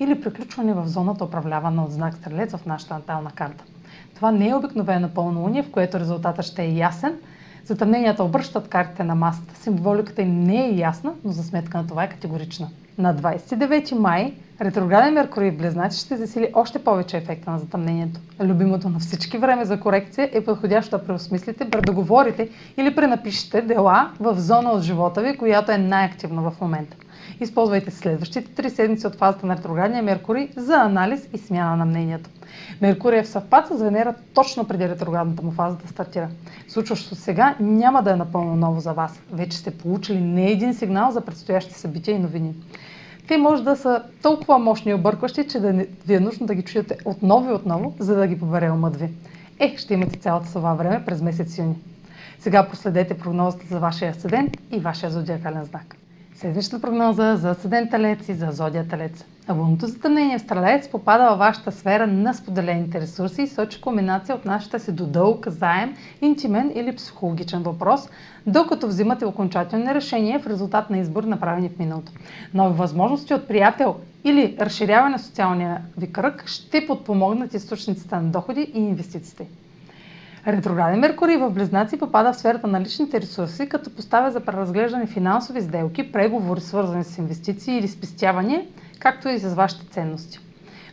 или приключване в зоната, управлявана от знак Стрелец в нашата натална карта. Това не е обикновено пълнолуние, в което резултатът ще е ясен. Затъмненията обръщат картите на масата, символиката им не е ясна, но за сметка на това е категорична. На 29 май ретрограден Меркурий в Близнаци ще засили още повече ефекта на затъмнението. Любимото на всички време за корекция е подходящо да преосмислите, предоговорите или пренапишете дела в зона от живота ви, която е най-активна в момента. Използвайте следващите 3 седмици от фазата на ретроградния Меркурий за анализ и смяна на мнението. Меркурий е в съвпад с Венера точно преди ретроградната му фаза да стартира. Случващото сега няма да е напълно ново за вас. Вече сте получили не един сигнал за предстоящи събития и новини. Те може да са толкова мощни и объркващи, че да ви е нужно да ги чуете отново и отново, за да ги побере умът ви. Ще имате цялото това време през месец юни. Сега проследете прогнозата за вашия асцендент и вашия зодиакален знак. Седмична прогноза за асцендент Телец и за зодия Телец. Лунното затъмнение в Стрелец попада във вашата сфера на споделените ресурси и сочи комбинация от нашата си до дълг, заем, интимен или психологичен въпрос, докато взимате окончателни решения в резултат на избор, направени в миналото. Нови възможности от приятел или разширяване на социалния ви кръг ще подпомогнат източниците на доходи и инвестициите. Ретрограден Меркурий в Близнаци попада в сферата на личните ресурси, като поставя за преразглеждане финансови сделки, преговори, свързани с инвестиции или спестявания, както и с вашите ценности.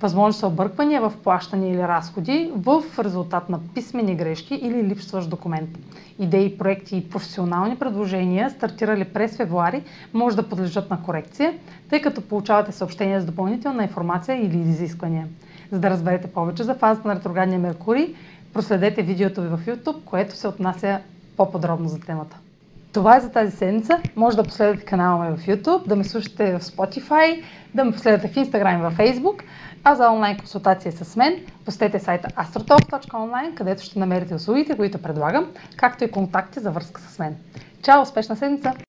Възможно са обърквания в плащане или разходи в резултат на писмени грешки или липсващ документ. Идеи, проекти и професионални предложения, стартирали през февруари, може да подлежат на корекция, тъй като получавате съобщения с допълнителна информация или изисквания. За да разберете повече за фазата на ретроградния Меркурий, проследете видеото ви в YouTube, което се отнася по-подробно за темата. Това е за тази седмица. Може да последвате канала ми в YouTube, да ме слушате в Spotify, да ме последвате в Instagram и във Facebook. А за онлайн консултация с мен, посетете сайта astrotop.online, където ще намерите услугите, които предлагам, както и контакти за връзка с мен. Чао! Успешна седмица!